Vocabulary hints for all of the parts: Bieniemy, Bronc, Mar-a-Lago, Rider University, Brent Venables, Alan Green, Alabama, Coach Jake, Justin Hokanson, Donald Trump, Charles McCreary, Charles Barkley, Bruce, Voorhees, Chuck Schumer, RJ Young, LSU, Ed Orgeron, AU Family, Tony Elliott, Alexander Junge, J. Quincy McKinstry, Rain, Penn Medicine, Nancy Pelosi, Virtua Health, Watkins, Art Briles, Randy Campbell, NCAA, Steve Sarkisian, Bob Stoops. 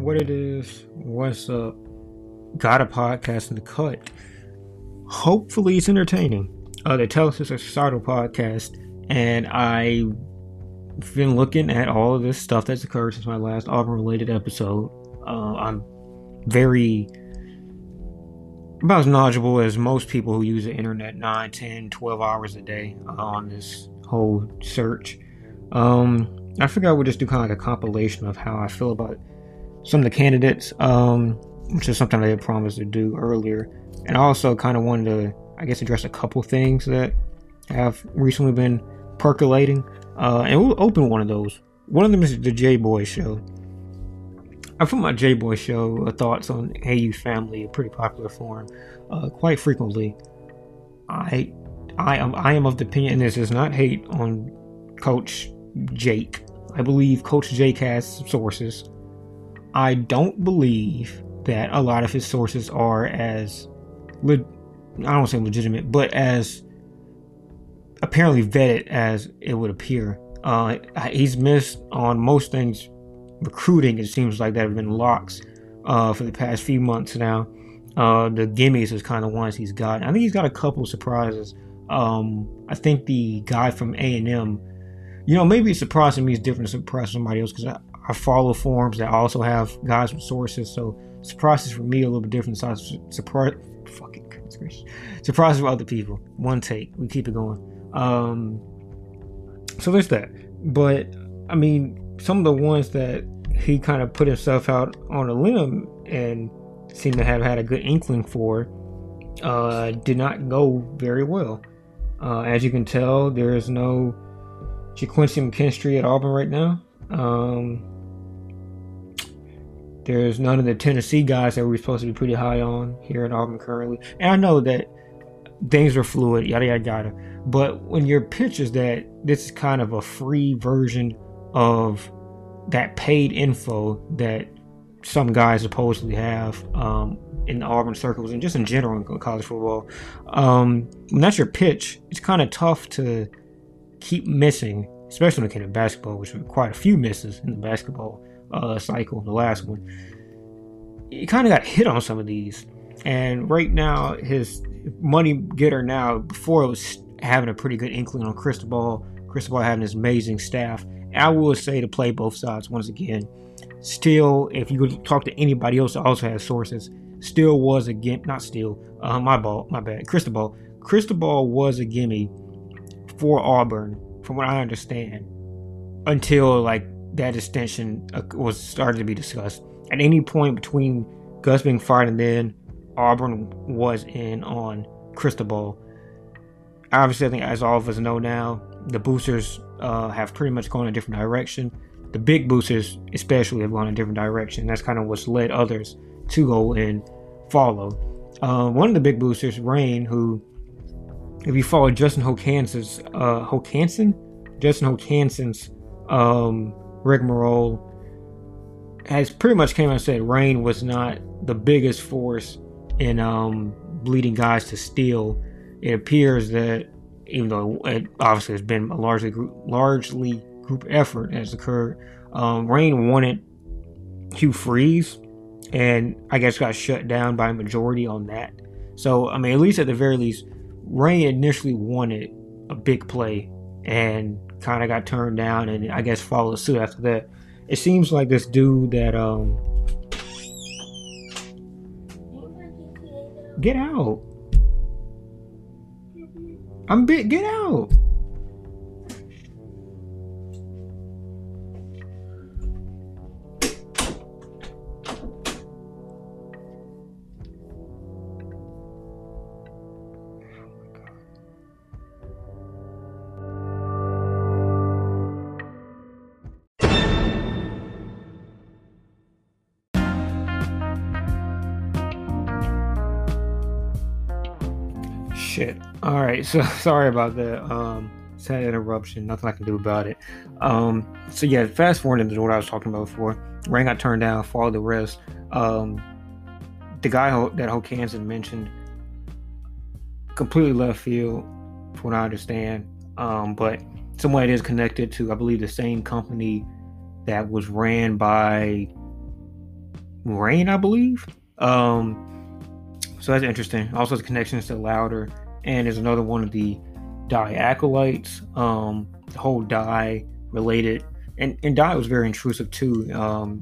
What it is, what's up? Got a podcast in the cut. Hopefully it's entertaining. They tell us it's a starter podcast, and I've been looking at all of this stuff that's occurred since my last Auburn-related episode. I'm about as knowledgeable as most people who use the internet 9, 10, 12 hours a day on this whole search. I figure I would just do kind of like a compilation of how I feel about some of the candidates, which is something I had promised to do earlier. And I also kind of wanted to, address a couple things that have recently been percolating. And we'll open one of those. One of them is the J-Boy show. I put my J-Boy show thoughts on AU Family, a pretty popular forum, quite frequently. I am of the opinion, and this is not hate on Coach Jake. I believe Coach Jake has sources. I don't believe that a lot of his sources are as, I don't say legitimate, but as apparently vetted as it would appear. He's missed on most things recruiting, it seems like, that have been locks for the past few months now. The gimmies is kind of ones he's got. I think he's got a couple surprises. I think the guy from A&M, maybe it's surprising me, it's different to surprise somebody else, because I follow forums that also have guys from sources, so surprises for me are a little bit different. So surprises for other people. One take, we keep it going. So there's that. But I mean, some of the ones that he kind of put himself out on a limb and seemed to have had a good inkling for did not go very well. As you can tell, there is no J. Quincy McKinstry at Auburn right now. There's none of the Tennessee guys that we're supposed to be pretty high on here at Auburn currently. And I know that things are fluid, yada, yada, yada. But when your pitch is that this is kind of a free version of that paid info that some guys supposedly have in the Auburn circles and just in general in college football, when that's your pitch, it's kind of tough to keep missing, especially when it came to basketball, which were quite a few misses in the basketball cycle, the last one. He kind of got hit on some of these. And right now, his money getter now, before it was having a pretty good inkling on Crystal Ball. Crystal Ball having this amazing staff. And I will say, to play both sides once again, still, if you could talk to anybody else that also has sources, still was a gimme. Not still. My bad. Crystal Ball. Crystal Ball was a gimme for Auburn, from what I understand, until like that extension was started to be discussed. At any point between Gus being fired and then, Auburn was in on Crystal Ball. Obviously, I think as all of us know now, the boosters have pretty much gone a different direction. The big boosters especially have gone a different direction. That's kind of what's led others to go and follow. One of the big boosters, Rain, who, if you follow Justin Hokanson's rigmarole, has pretty much came out and said Rain was not the biggest force in leading guys to steal. It appears that, even though it obviously has been a largely group effort that has occurred, Rain wanted Hugh Freeze, and I guess got shut down by a majority on that. So I mean, at least at the very least, Rain initially wanted a big play and kind of got turned down, and I guess followed suit after that. It seems like this dude that get out. Get out. Shit. All right, so sorry about that sad interruption. Nothing I can do about it. So yeah, fast forwarding to what I was talking about before. Rain got turned down, followed the rest. The guy that Hokanson mentioned, completely left field, from what I understand. But somebody that's connected to, I believe, the same company that was ran by Rain, I believe. So that's interesting. Also, the connections to Louder, and there's another one of the Dye acolytes. The whole Dye related, and Dye was very intrusive too.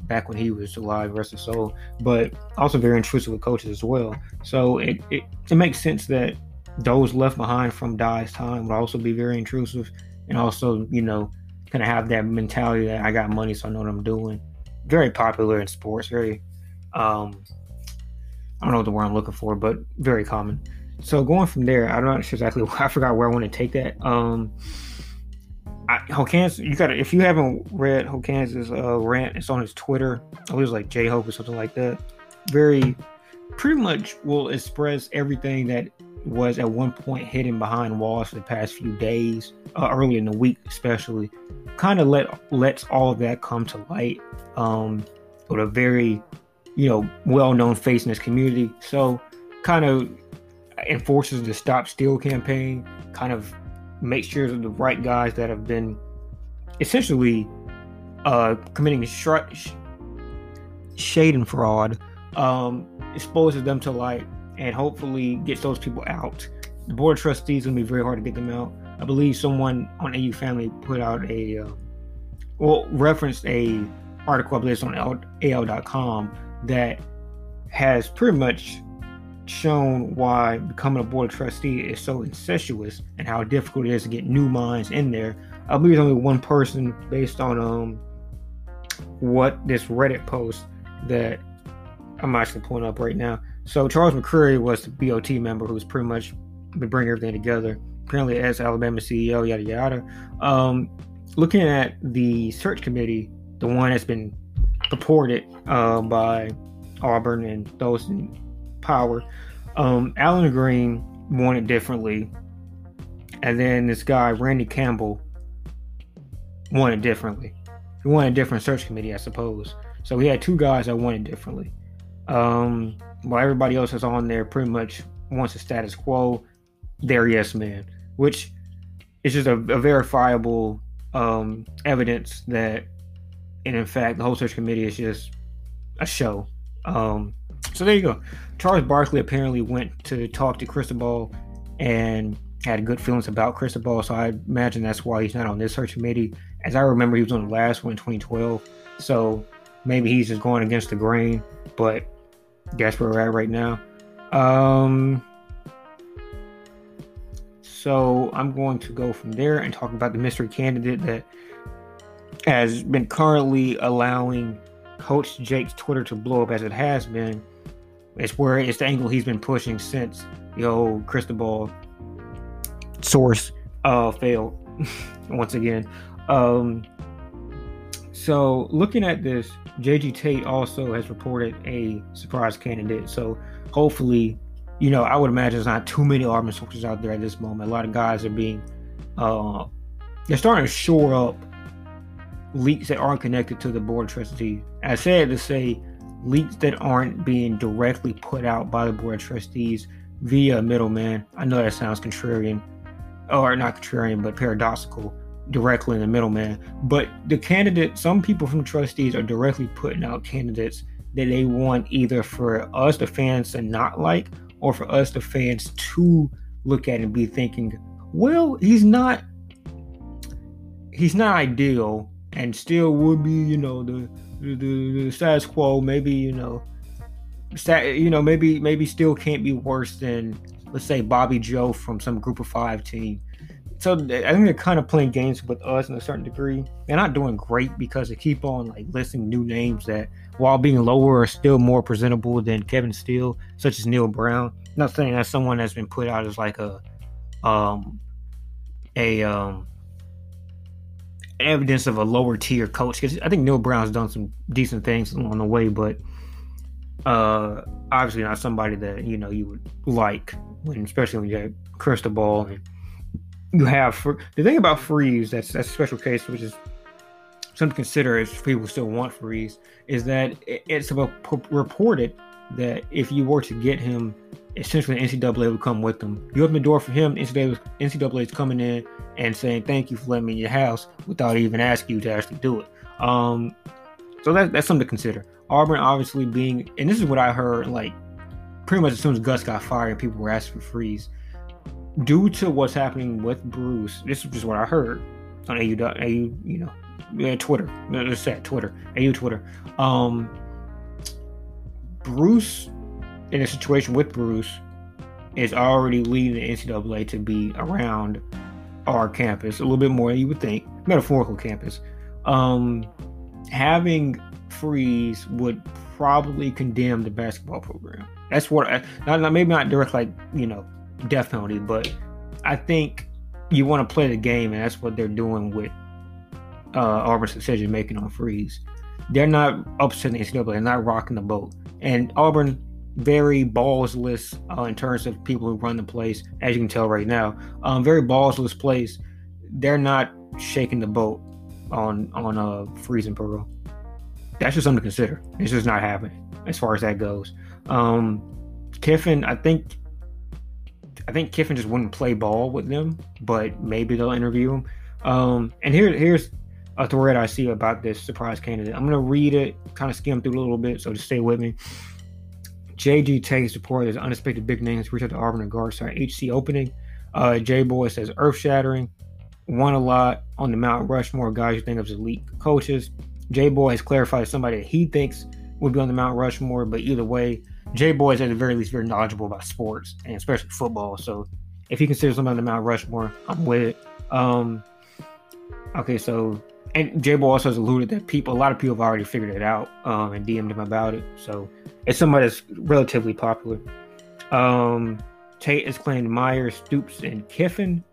Back when he was alive, rest his soul, but also very intrusive with coaches as well. So it makes sense that those left behind from Dye's time would also be very intrusive, and also, you know, kind of have that mentality that I got money, so I know what I'm doing. Very popular in sports. Very. I don't know the word I'm looking for, but very common. So going from there, I'm not sure exactly. I forgot where I want to take that. Hokanson, you gotta. If you haven't read Hokanson's rant, it's on his Twitter. It was like J Hope or something like that. Very, pretty much will express everything that was at one point hidden behind walls for the past few days, early in the week especially. Kind of lets all of that come to light. With a very, you know, well-known face in this community. So kind of enforces the Stop Steal campaign, kind of makes sure that the right guys that have been essentially committing shade and fraud, exposes them to light and hopefully gets those people out. The board of trustees going to be very hard to get them out. I believe someone on AU Family put out a, referenced a article, I believe it's on AL.com, that has pretty much shown why becoming a board of trustee is so incestuous and how difficult it is to get new minds in there. I believe there's only one person based on what this Reddit post that I'm actually pulling up right now. So Charles McCreary was the BOT member who's pretty much been bringing everything together. Apparently as Alabama CEO, yada, yada. Looking at the search committee, the one that's been purported by Auburn and those in power. Alan Green wanted differently. And then this guy, Randy Campbell, wanted differently. He wanted a different search committee, I suppose. So he had two guys that wanted differently. While everybody else that's on there pretty much wants a status quo, they're yes men, which is just a verifiable evidence that. And in fact, the whole search committee is just a show. So there you go. Charles Barkley apparently went to talk to Crystal Ball and had good feelings about Crystal Ball. So I imagine that's why he's not on this search committee. As I remember, he was on the last one in 2012. So maybe he's just going against the grain. But that's where we're at right now. So I'm going to go from there and talk about the mystery candidate that has been currently allowing Coach Jake's Twitter to blow up as it has been. It's the angle he's been pushing since the old Crystal Ball source failed once again. So looking at this, JG Tate also has reported a surprise candidate. So hopefully, you know, I would imagine there's not too many Auburn sources out there at this moment. A lot of guys are they're starting to shore up leaks that aren't connected to the board of trustees. I said to say leaks that aren't being directly put out by the board of trustees via a middleman. I know that sounds contrarian, or not contrarian, but paradoxical, directly in the middleman. But the candidate, some people from the trustees are directly putting out candidates that they want either for us, the fans, to not like, or for us, the fans, to look at and be thinking, well, he's not ideal, and still would be, you know, the status quo. Maybe, you know, maybe still can't be worse than, let's say, Bobby Joe from some group of five team. So I think they're kind of playing games with us in a certain degree. They're not doing great because they keep on like listing new names that, while being lower, are still more presentable than Kevin Steele, such as Neil Brown. I'm not saying that's someone that's been put out as like a evidence of a lower tier coach, because I think Neil Brown's done some decent things along the way, but obviously not somebody that, you know, you would like, especially when you have Crystal Ball and you have the thing about Freeze. That's a special case, which is something to consider if people still want Freeze, is that it's reported that if you were to get him essentially NCAA would come with them. You open the door for him, NCAA is coming in and saying, thank you for letting me in your house without even asking you to actually do it. So that's something to consider. Auburn obviously being, and this is what I heard, like, pretty much as soon as Gus got fired and people were asking for Freeze, due to what's happening with Bruce, this is just what I heard on AU, you know, Twitter. Let's say Twitter, AU Twitter. Bruce, in a situation with Bruce, is already leading the NCAA to be around our campus a little bit more than you would think, metaphorical campus. Having Freeze would probably condemn the basketball program. That's what, maybe not direct, like, you know, death penalty, but I think you want to play the game, and that's what they're doing with Auburn's decision making on Freeze. They're not upsetting the NCAA, they're not rocking the boat. And Auburn, very balls-less in terms of people who run the place, as you can tell right now. Very balls-less place. They're not shaking the boat on Freeze and Pearl. That's just something to consider. It's just not happening as far as that goes. Kiffin, I think Kiffin just wouldn't play ball with them, but maybe they'll interview him. And here's a thread I see about this surprise candidate. I'm going to read it, kind of skim through a little bit, so just stay with me. JG takes report as unexpected big names reach out to Auburn regards to our HC opening. J-Boy says earth-shattering. Won a lot on the Mount Rushmore guys you think of as elite coaches. J-Boy has clarified somebody that he thinks would be on the Mount Rushmore, but either way, J-Boy is at the very least very knowledgeable about sports, and especially football. So if he considers somebody on the Mount Rushmore, I'm with it. Okay, so... And J-Boy also has alluded that a lot of people have already figured it out and DM'd him about it. So it's somebody that's relatively popular. Tate has claimed Meyer, Stoops, and Kiffin.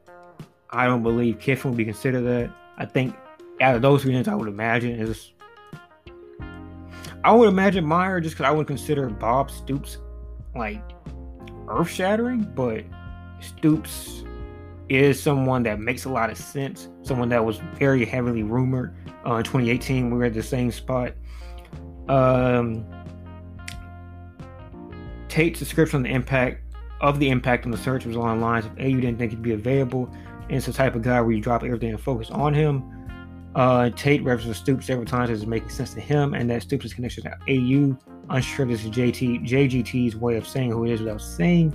I don't believe Kiffin would be considered that. I think out of those reasons, I would imagine Meyer, just because I would consider Bob Stoops like earth-shattering, but Stoops is someone that makes a lot of sense, someone that was very heavily rumored. In 2018, we were at the same spot. Tate's description on the impact on the search was along the lines of, AU didn't think he'd be available, and it's the type of guy where you drop everything and focus on him. Tate references Stoops several times as making sense to him, and that Stoops' connection to AU. Unsure this is JGT's way of saying who it is without saying.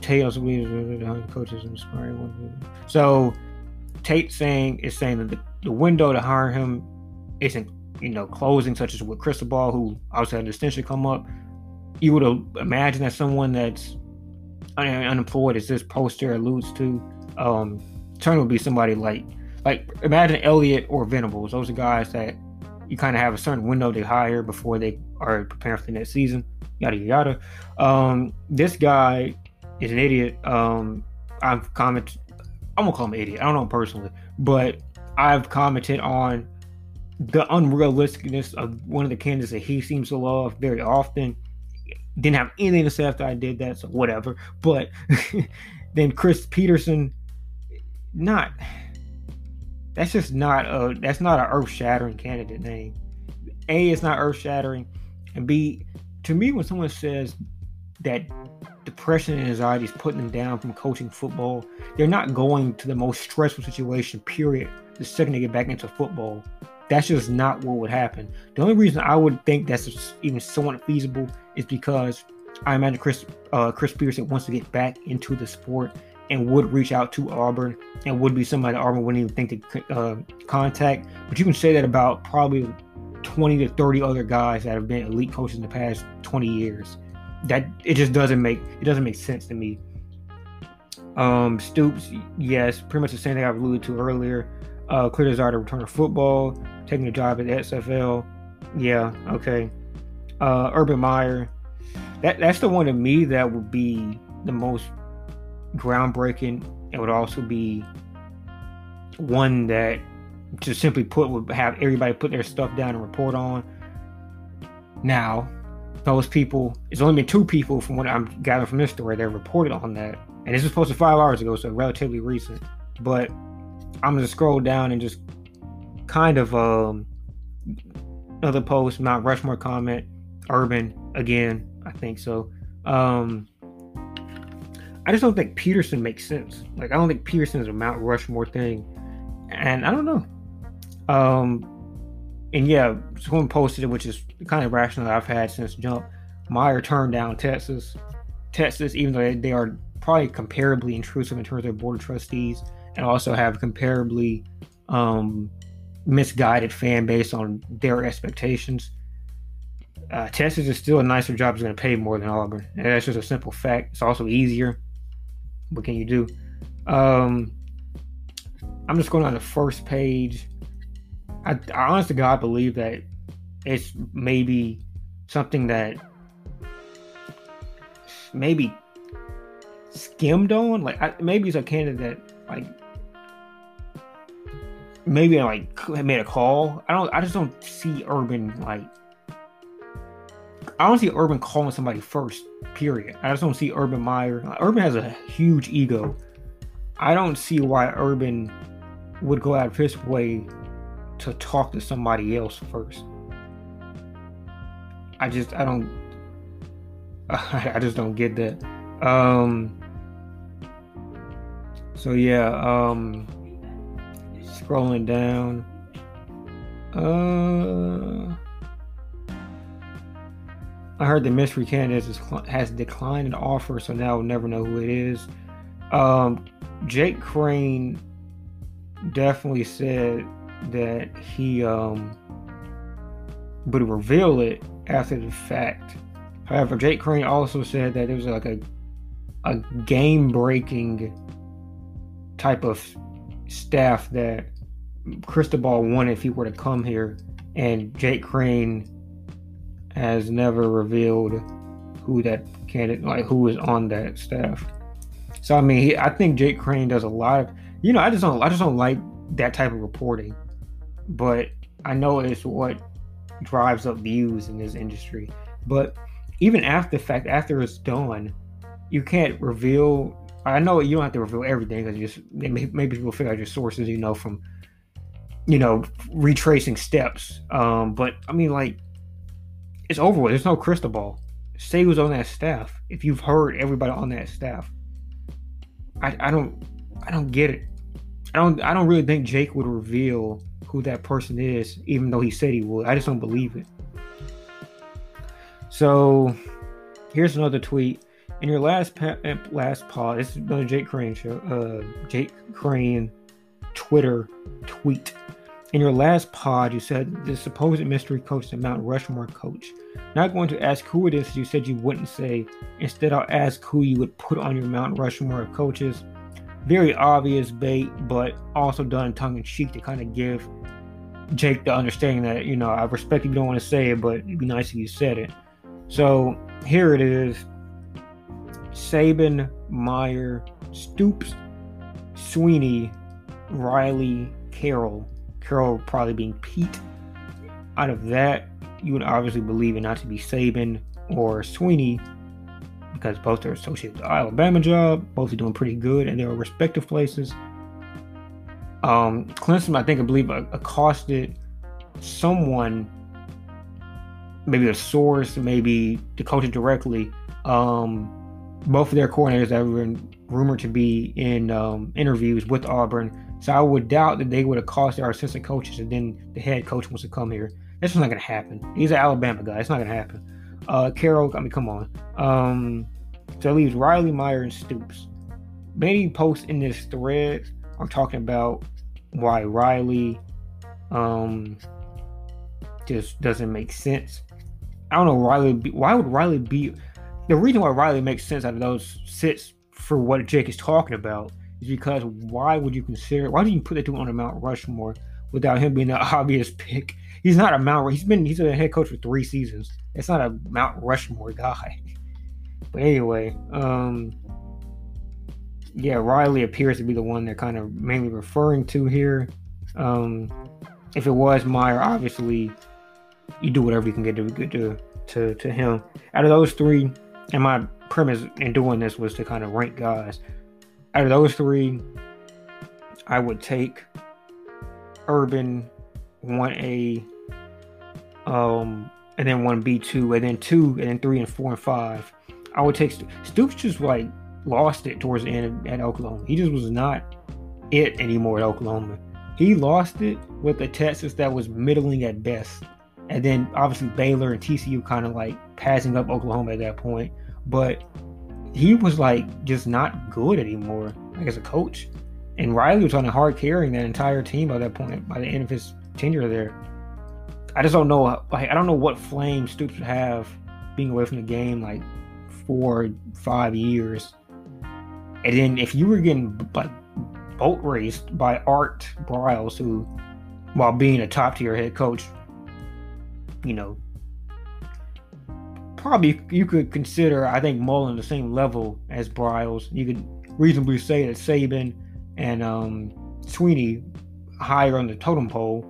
Tate also believes the coaches inspiring one. So Tate is saying that the window to hire him isn't, you know, closing, such as with Crystal Ball, who obviously had an extension come up. You would imagine that someone that's unemployed, as this poster alludes to, turn would be somebody like imagine Elliott or Venables. Those are guys that you kind of have a certain window they hire before they are preparing for the next season. Yada, yada. This guy is an idiot. I'm going to call him an idiot. I don't know him personally, but I've commented on the unrealisticness of one of the candidates that he seems to love very often. Didn't have anything to say after I did that, so whatever. But then Chris Peterson, that's not an earth-shattering candidate name. A, it's not earth-shattering, and B, to me, when someone says that depression and anxiety is putting them down from coaching football, they're not going to the most stressful situation, period, the second they get back into football. That's just not what would happen. The only reason I would think that's even somewhat feasible is because I imagine Chris Peterson wants to get back into the sport and would reach out to Auburn and would be somebody that Auburn wouldn't even think to contact. But you can say that about probably 20 to 30 other guys that have been elite coaches in the past 20 years. That it just doesn't make sense to me. Stoops, yes, pretty much the same thing I've alluded to earlier. Clear desire to return to football, taking a job at the XFL. Yeah, okay. Urban Meyer, that's the one to me that would be the most groundbreaking. It would also be one that, to simply put, would have everybody put their stuff down and report on. Now, those people, it's only been two people from what I'm gathering from this story that reported on that. And this was posted 5 hours ago, so relatively recent. But I'm going to scroll down and just kind of another post, Mount Rushmore comment, Urban, again, I think so. I just don't think Peterson makes sense. Like, I don't think Peterson is a Mount Rushmore thing. And I don't know. And yeah, someone posted it, which is the kind of rationale I've had since jump. Meyer turned down Texas. Texas, even though they are probably comparably intrusive in terms of their board of trustees and also have comparably misguided fan base on their expectations, Texas is still a nicer job. It's going to pay more than Auburn. And that's just a simple fact. It's also easier. What can you do? I'm just going on the first page. I honest to God believe that it's maybe something that maybe skimmed on. Like, maybe it's a candidate that, like, maybe I, like, made a call. I just don't see Urban, like, I don't see Urban calling somebody first, period. I just don't see Urban Meyer. Urban has a huge ego. I don't see why Urban would go out of his way to talk to somebody else first. I just don't get that. So yeah, scrolling down. I heard the mystery candidate has declined an offer, so now we'll never know who it is. Jake Crane definitely said that he would reveal it after the fact. However, Jake Crane also said that it was like a game-breaking type of staff that Crystal Ball wanted if he were to come here, and Jake Crane has never revealed who that candidate, like who is on that staff. So I mean, I think Jake Crane does a lot of, you know, I just don't like that type of reporting, but I know it's what drives up views in this industry. But even after the fact, after it's done, you can't reveal. I know you don't have to reveal everything because maybe people figure out your sources, you know, from, you know, retracing steps. But I mean, like, it's over with. There's no Crystal Ball. Say who's on that staff. If you've heard everybody on that staff, I don't get it. I don't really think Jake would reveal who that person is, even though he said he would. I just don't believe it. So here's another tweet. In your last pod, this is another Jake Crane show, Jake Crane Twitter tweet. In your last pod, you said the supposed mystery coach, the Mount Rushmore coach. Not going to ask who it is, you said you wouldn't say. Instead, I'll ask who you would put on your Mount Rushmore of coaches. Very obvious bait, but also done tongue in cheek to kind of give Jake the understanding that, you know, I respect if you don't want to say it, but it'd be nice if you said it. So here it is. Saban, Meyer, Stoops, Sweeney, Riley, Carroll probably being Pete. Out of that, you would obviously believe it not to be Saban or Sweeney because both are associated with the Alabama job. Both are doing pretty good in their respective places. Clemson, I believe accosted someone, maybe a source, maybe the coach directly. Both of their coordinators that were rumored to be in interviews with Auburn. So I would doubt that they would accost their assistant coaches and then the head coach wants to come here. That's just not going to happen. He's an Alabama guy. It's not going to happen. Carroll, I mean, come on. So it leaves Riley, Meyer, and Stoops. Many posts in this thread are talking about why Riley just doesn't make sense. I don't know why would Riley be... The reason why Riley makes sense out of those sits for what Jake is talking about is because why do you put that dude on a Mount Rushmore without him being the obvious pick? He's not a Mount Rushmore. He's a head coach for 3 seasons. It's not a Mount Rushmore guy. But anyway, yeah, Riley appears to be the one they're kind of mainly referring to here. If it was Meyer, obviously you do whatever you can get to him. Out of those 3, and my premise in doing this was to kind of rank guys. Out of those 3, I would take Urban 1A, and then 1B, 2, and then 2, and then 3, and 4, and 5. I would take Stoops just like lost it towards the end at Oklahoma. He just was not it anymore at Oklahoma. He lost it with a Texas that was middling at best. And then obviously Baylor and TCU kind of like passing up Oklahoma at that point. But he was like just not good anymore, like as a coach. And Riley was on a hard carrying that entire team by that point, by the end of his tenure there. I just don't know. Like, I don't know what flame Stoops would have being away from the game like 4 or 5 years. And then if you were getting like boat raced by Art Briles, who, while being a top tier head coach, you know, probably you could consider, I think, Mullen the same level as Briles. You could reasonably say that Saban and Sweeney higher on the totem pole.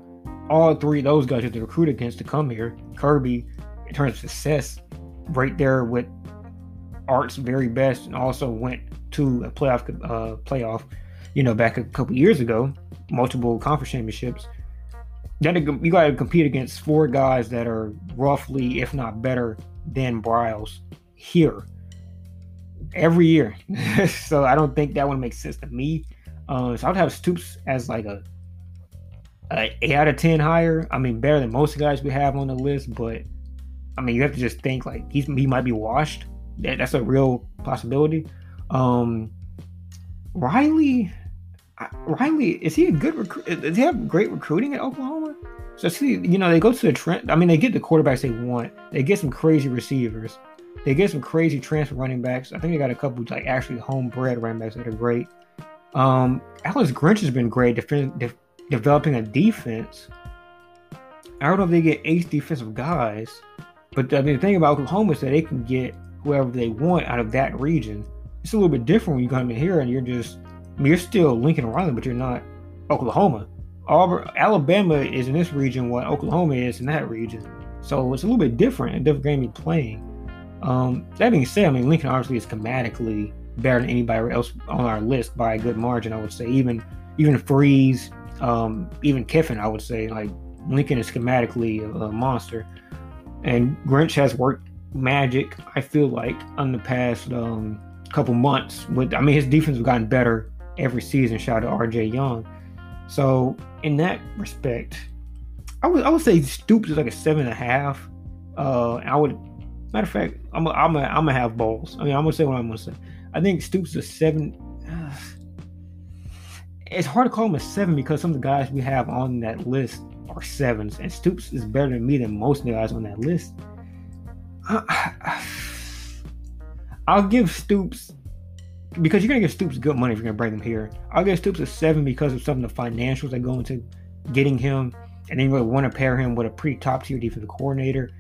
All three of those guys you have to recruit against to come here. Kirby, in terms of success, right there with Art's very best, and also went to a playoff, you know, back a couple years ago, multiple conference championships. Then you got to compete against four guys that are roughly, if not better, than Briles here every year. So I don't think that one makes sense to me. So I'd have Stoops as like a 8 out of 10 higher. I mean, better than most guys we have on the list, but I mean, you have to just think like he might be washed. That's a real possibility. Riley, is he a good recruit? Does he have great recruiting at Oklahoma? So see, you know, they go to the trend. I mean, they get the quarterbacks they want. They get some crazy receivers. They get some crazy transfer running backs. I think they got a couple like actually homebred running backs that are great. Alex Grinch has been great developing a defense. I don't know if they get ace defensive guys, but I mean, the thing about Oklahoma is that they can get whoever they want out of that region. It's a little bit different when you come in here and you're just, I mean, you're still Lincoln Riley, but you're not Oklahoma. Auburn, Alabama is in this region what Oklahoma is in that region. So it's a little bit different, a different game you're playing. That being said, I mean, Lincoln obviously is schematically better than anybody else on our list by a good margin, I would say. Even Freeze, even Kiffin, I would say. Like, Lincoln is schematically a monster. And Grinch has worked magic, I feel like, on the past couple months. With, I mean, his defense has gotten better every season. Shout out to RJ Young. So, in that respect, I would say Stoops is like a 7.5. I would, matter of fact, I'm gonna have balls. I mean, I'm gonna say what I'm gonna say. I think Stoops is a 7. It's hard to call him a 7 because some of the guys we have on that list are 7s, and Stoops is better than me than most of the guys on that list. I'll give Stoops, because you're gonna give Stoops good money if you're gonna bring him here. I'll give Stoops a 7 because of some of the financials that go into getting him, and then you really want to pair him with a pretty top tier defensive coordinator.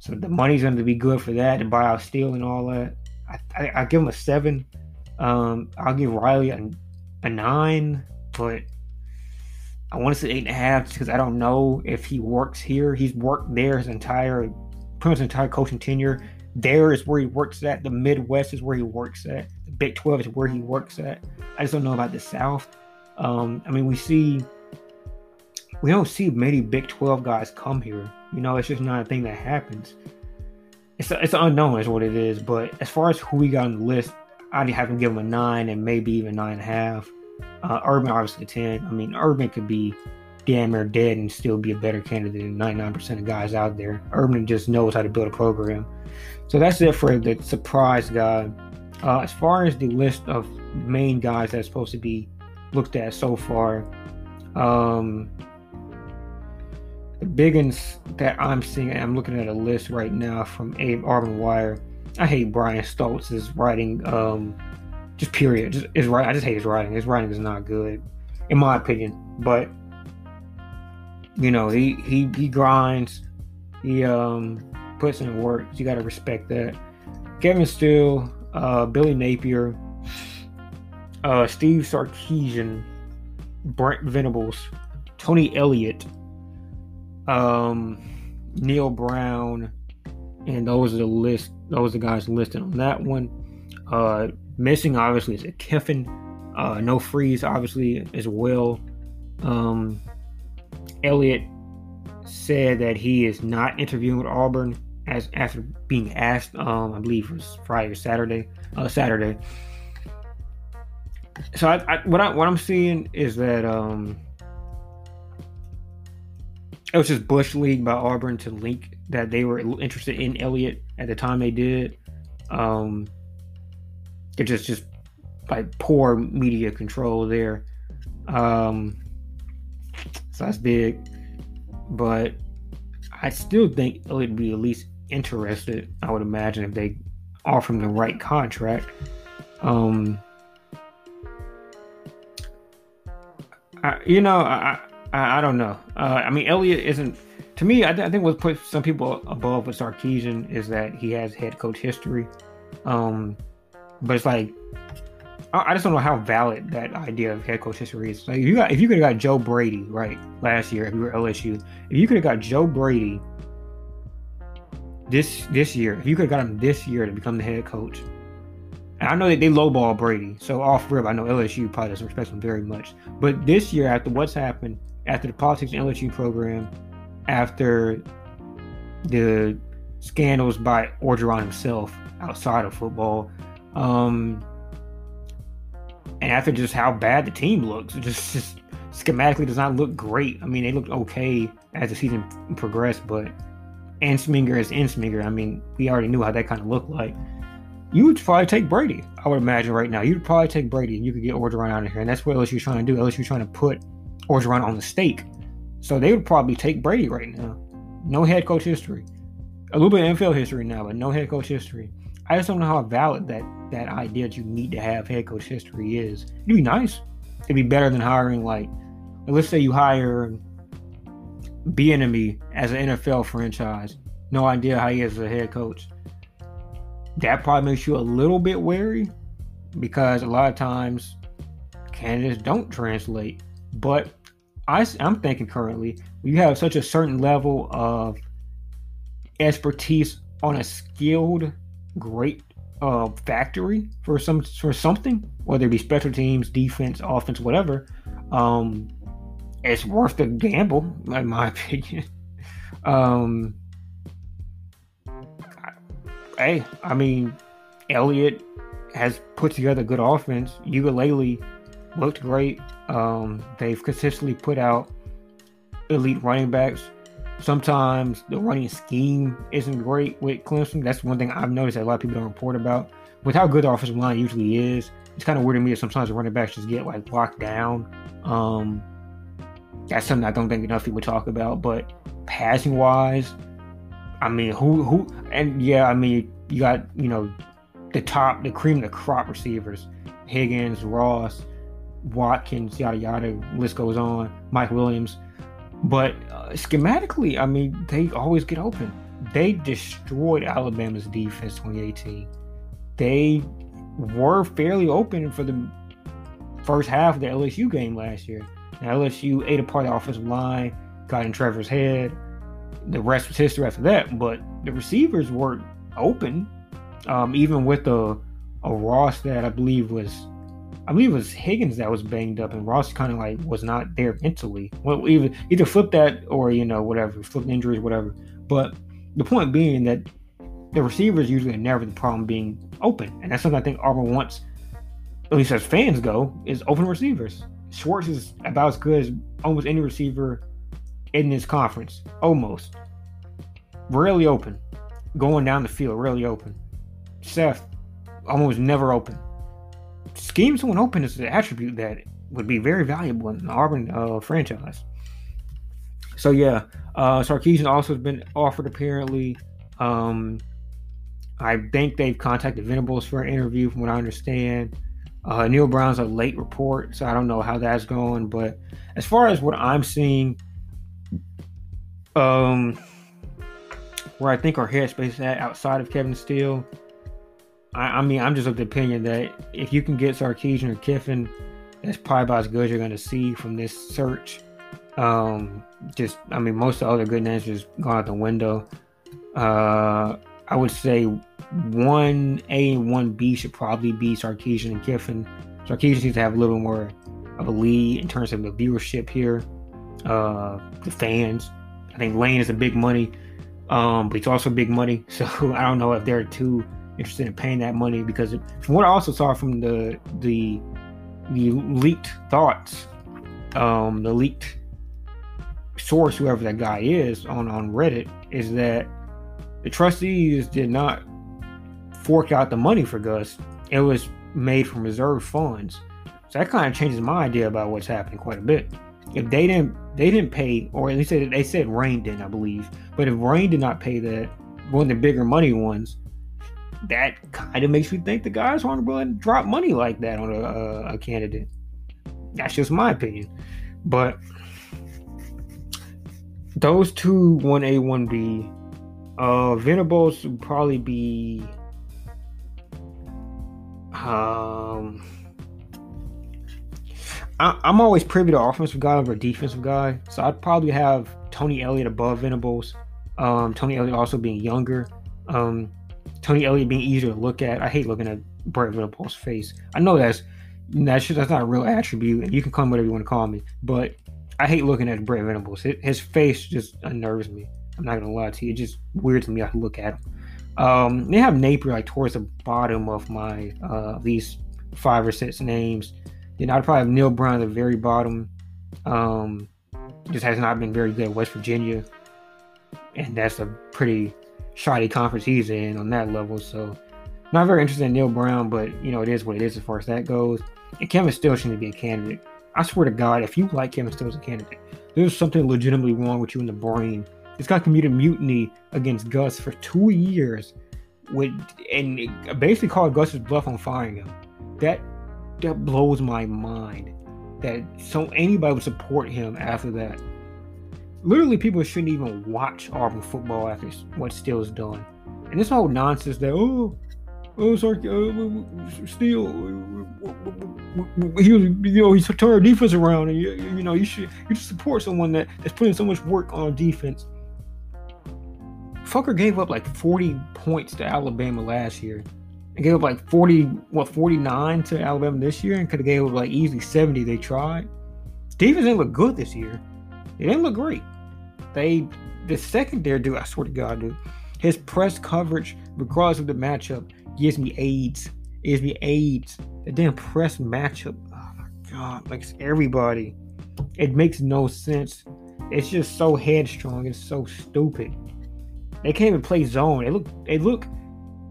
So the money's going to be good for that to buy out Steele and all that. I give him a 7. I'll give Riley a 9, but I want to say 8.5 because I don't know if he works here. He's worked there pretty much his entire coaching tenure. There is where he works at. The Midwest is where he works at. The Big 12 is where he works at. I just don't know about the South. I mean, we don't see many Big 12 guys come here. You know, it's just not a thing that happens. It's unknown is what it is. But as far as who we got on the list, I'd have to give him a 9 and maybe even 9.5. Urban, obviously, a 10. I mean, Urban could be damn near dead and still be a better candidate than 99% of guys out there. Urban just knows how to build a program. So that's it for the surprise guy. As far as the list of main guys that's supposed to be looked at so far, the big ones that I'm seeing, I'm looking at a list right now from Urban Meyer. I hate Brian Stoltz's writing, just period. I just hate his writing. His writing is not good, in my opinion. But, you know, he grinds. He puts in work. You got to respect that. Kevin Steele, Billy Napier, Steve Sarkisian, Brent Venables, Tony Elliott, Neil Brown, and those are the guys listed on that one. Missing obviously is a Kiffin, no Freeze obviously as well. Elliott said that he is not interviewing with Auburn. as after being asked, I believe it was Friday or Saturday, So what I'm seeing is that it was just bush league by Auburn to leak that they were interested in Elliott at the time they did. It's just like poor media control there. So that's big, but I still think Elliott would be at least interested. I would imagine if they offer him the right contract. I don't know. I mean, Elliott isn't, to me, I think what puts some people above with Sarkisian is that he has head coach history. But it's like, I just don't know how valid that idea of head coach history is. Like, if you could have got Joe Brady, right, last year, if you were LSU, if you could have got Joe Brady this year, if you could have got him this year to become the head coach. I know that they lowball Brady, so off rip, I know LSU probably doesn't respect him very much. But this year, after what's happened, after the politics in LSU program, after the scandals by Orgeron himself outside of football, and after just how bad the team looks, it just schematically does not look great. I mean, they looked okay as the season progressed, but Ensminger is Ensminger. I mean, we already knew how that kind of looked like. You would probably take Brady, I would imagine right now. You'd probably take Brady and you could get Orgeron out of here. And that's what LSU's trying to do. LSU's trying to put Orgeron on the stake. So they would probably take Brady right now. No head coach history. A little bit of NFL history now, but no head coach history. I just don't know how valid that idea that you need to have head coach history is. It'd be nice. It'd be better than hiring, let's say you hire Bieniemy as an NFL franchise. No idea how he is as a head coach. That probably makes you a little bit wary because a lot of times candidates don't translate. But I'm thinking currently, you have such a certain level of expertise on a skilled, great factory for something, whether it be special teams, defense, offense, whatever. It's worth the gamble, in my opinion. Hey, I mean, Elliott has put together good offense. Ukulele looked great. They've consistently put out elite running backs. Sometimes the running scheme isn't great with Clemson. That's one thing I've noticed that a lot of people don't report about. With how good the offensive line usually is, it's kind of weird to me that sometimes the running backs just get locked down. That's something I don't think enough people talk about. But passing wise, I mean, who, and yeah, I mean, you got, the cream of the crop receivers, Higgins, Ross, Watkins, yada, yada, list goes on, Mike Williams. But schematically, I mean, they always get open. They destroyed Alabama's defense 2018. They were fairly open for the first half of the LSU game last year. Now, LSU ate apart the offensive line, got in Trevor's head. The rest was history after that, but the receivers were open, even with a Ross that I believe it was Higgins that was banged up, and Ross kind of was not there mentally. Well, either flip that or whatever, flip injuries, whatever. But the point being that the receivers usually are never the problem being open, and that's something I think Auburn wants, at least as fans go, is open receivers. Schwartz is about as good as almost any receiver in this conference, almost. Rarely open. Going down the field, rarely open. Seth, almost never open. Scheme someone open is an attribute that would be very valuable in the Auburn franchise. So yeah, Sarkisian also has been offered apparently. I think they've contacted Venables for an interview from what I understand. Neil Brown's a late report, so I don't know how that's going. But as far as what I'm seeing, where I think our headspace is at outside of Kevin Steele, I mean, I'm just of the opinion that if you can get Sarkisian or Kiffin, that's probably about as good as you're going to see from this search. Most of the other good names just gone out the window. I would say 1A and 1B should probably be Sarkisian and Kiffin. Sarkisian seems to have a little more of a lead in terms of the viewership here, the fans. I think Lane is a big money But it's also big money, so I don't know if they're too interested in paying that money, because from what I also saw from the leaked thoughts, the leaked source, whoever that guy is on Reddit, is that the trustees did not fork out the money for Gus. It was made from reserve funds. So that kind of changes my idea about what's happening quite a bit. If they didn't pay, or at least they said Rain didn't, I believe. But if Rain did not pay that, one of the bigger money ones, that kind of makes me think the guys aren't willing to drop money like that on a candidate. That's just my opinion. But those two, 1A, 1B, Venables would probably be, I'm always privy to offensive guy over defensive guy, so I'd probably have Tony Elliott above Venables. Tony Elliott also being younger. Tony Elliott being easier to look at. I hate looking at Brent Venables' face. I know that's not a real attribute, and you can call me whatever you want to call me, but I hate looking at Brent Venables. His face just unnerves me. I'm not gonna lie to you. It just weirds me out to look at him. They have Napier like towards the bottom of my these five or six names. Then I'd probably have Neil Brown at the very bottom. Just has not been very good at West Virginia, and that's a pretty shoddy conference he's in on that level. So not very interested in Neil Brown, but you know, it is what it is as far as that goes. And Kevin Steele shouldn't be a candidate. I swear to God, if you like Kevin Steele as a candidate, there's something legitimately wrong with you in the brain. This guy committed mutiny against Gus for 2 years, and basically called Gus's bluff on firing him. That blows my mind that so anybody would support him after that. Literally, people shouldn't even watch Auburn football after what Steele's done. And this whole nonsense that Steele, he turned our defense around, and you should support someone that's putting so much work on defense. Fucker gave up like 40 points to Alabama last year. They gave up like 49 to Alabama this year, and could have gave up like easily 70. They tried. Defense didn't look good this year. It didn't look great. The secondary dude, I swear to God, dude, his press coverage, regardless of the matchup, gives me AIDS. It gives me AIDS. The damn press matchup. Oh my God, like everybody. It makes no sense. It's just so headstrong. It's so stupid. They can't even play zone. They look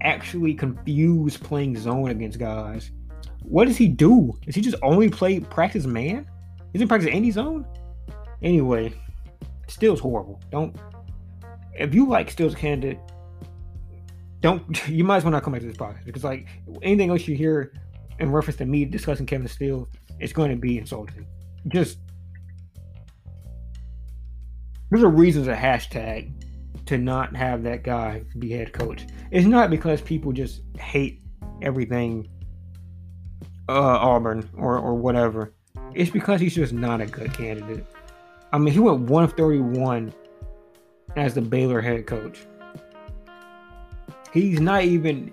actually confused playing zone against guys. What does he do? Does he just only play practice man? He doesn't practice any zone? Anyway, Steele's horrible. If you like Steele's candidate, you might as well not come back to this podcast, because like anything else you hear in reference to me discussing Kevin Steele, it's going to be insulting. Just, there's a reason there's a hashtag to not have that guy be head coach. It's not because people just hate everything Auburn or whatever. It's because he's just not a good candidate. I mean, he went 1-31 as the Baylor head coach. He's not even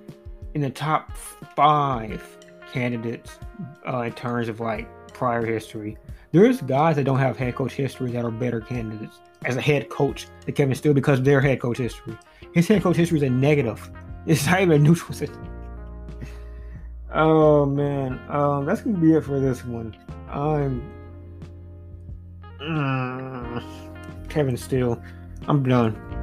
in the top 5 candidates in terms of like prior history. There's guys that don't have head coach history that are better candidates as a head coach than Kevin Steele, because of their head coach history. His head coach history is a negative. It's not even a neutral system. Oh, man. That's going to be it for this one. Kevin Steele. I'm done.